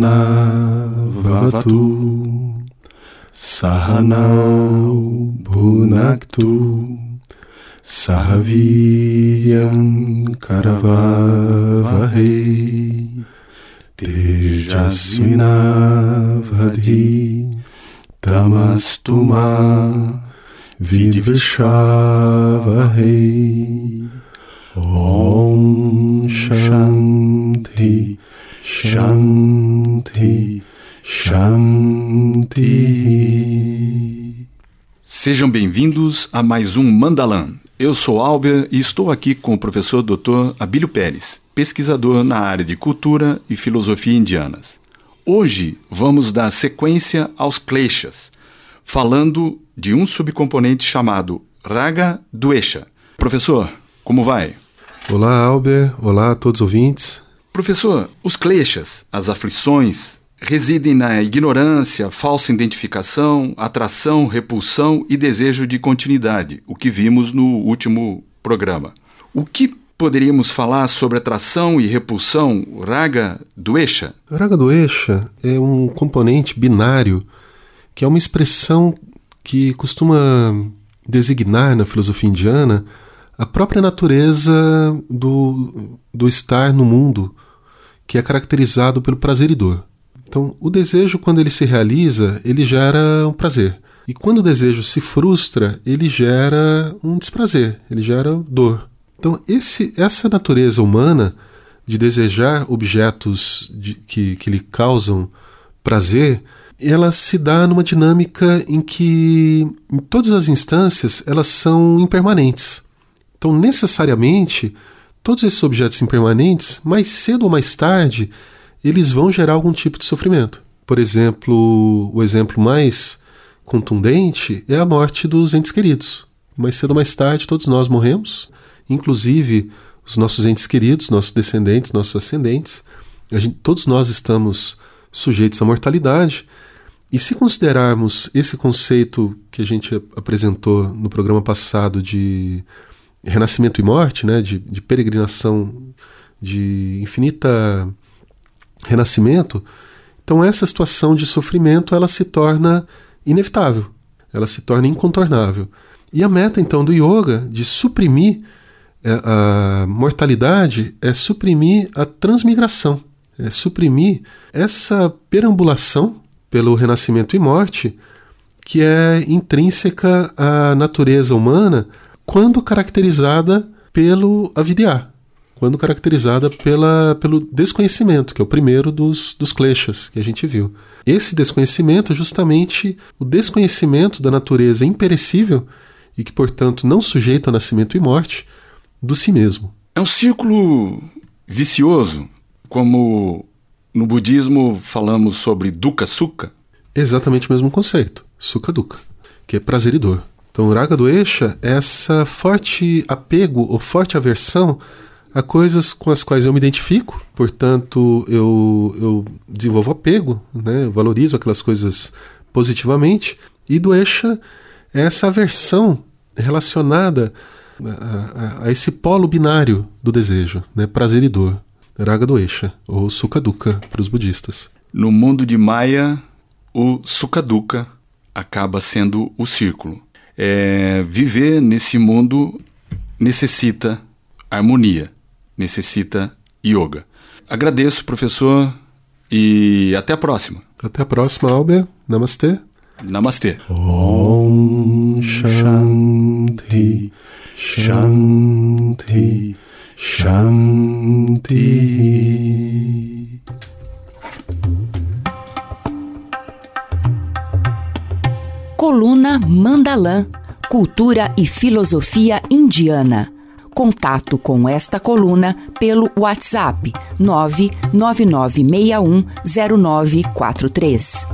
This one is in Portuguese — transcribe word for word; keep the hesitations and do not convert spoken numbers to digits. Sahanavavatu Sahanau Bhunaktu Sahaviryam Karavavahe Tejasvinavadhi Tamastuma Vidvishavahe. Om Shanti Shanti Shanti. Sejam bem-vindos a mais um Mandalã. Eu sou Albert e estou aqui com o professor doutor Abílio Pérez, pesquisador na área de cultura e filosofia indianas. Hoje vamos dar sequência aos kleshas, falando de um subcomponente chamado Raga Dvesha. Professor, como vai? Olá, Albert. Olá a todos os ouvintes. Professor, os kleshas, as aflições, residem na ignorância, falsa identificação, atração, repulsão e desejo de continuidade, o que vimos no último programa. O que poderíamos falar sobre atração e repulsão, Raga Dvesha? Raga Dvesha é um componente binário, que é uma expressão que costuma designar na filosofia indiana a própria natureza do, do estar no mundo, que é caracterizado pelo prazer e dor. Então, o desejo, quando ele se realiza, ele gera um prazer. E quando o desejo se frustra, ele gera um desprazer, ele gera dor. Então, esse, essa natureza humana de desejar objetos de, que, que lhe causam prazer, ela se dá numa dinâmica em que, em todas as instâncias, elas são impermanentes. Então, necessariamente, todos esses objetos impermanentes, mais cedo ou mais tarde, eles vão gerar algum tipo de sofrimento. Por exemplo, o exemplo mais contundente é a morte dos entes queridos. Mais cedo ou mais tarde, todos nós morremos, inclusive os nossos entes queridos, nossos descendentes, nossos ascendentes. A gente, todos nós estamos sujeitos à mortalidade. E se considerarmos esse conceito que a gente apresentou no programa passado de renascimento e morte, né, de, de peregrinação, de infinita renascimento, então essa situação de sofrimento ela se torna inevitável, ela se torna incontornável. E a meta então do yoga de suprimir a mortalidade é suprimir a transmigração, é suprimir essa perambulação pelo renascimento e morte que é intrínseca à natureza humana quando caracterizada pelo avidyā, quando caracterizada pela, pelo desconhecimento, que é o primeiro dos, dos kleshas que a gente viu. Esse desconhecimento é justamente o desconhecimento da natureza imperecível e que, portanto, não sujeita a nascimento e morte do si mesmo. É um círculo vicioso, como no budismo falamos sobre duhkha-sukha. Exatamente o mesmo conceito, sukha-dukkha, que é prazer e dor. Então, o Raga Dvesha é essa forte apego ou forte aversão a coisas com as quais eu me identifico, portanto, eu, eu desenvolvo apego, né? Eu valorizo aquelas coisas positivamente, e Dvesha é essa aversão relacionada a, a, a esse polo binário do desejo, né? Prazer e dor, Raga Dvesha, ou sukha-dukkha para os budistas. No mundo de Maya, o sukha-dukkha acaba sendo o círculo. É, viver nesse mundo necessita harmonia, necessita yoga. Agradeço, professor, e até a próxima. Até a próxima, Albert. Namastê. Namastê. Om Shanti Shanti Shanti. Coluna Mandalã, Cultura e Filosofia Indiana. Contato com esta coluna pelo WhatsApp nove nove nove seis um zero nove quatro três.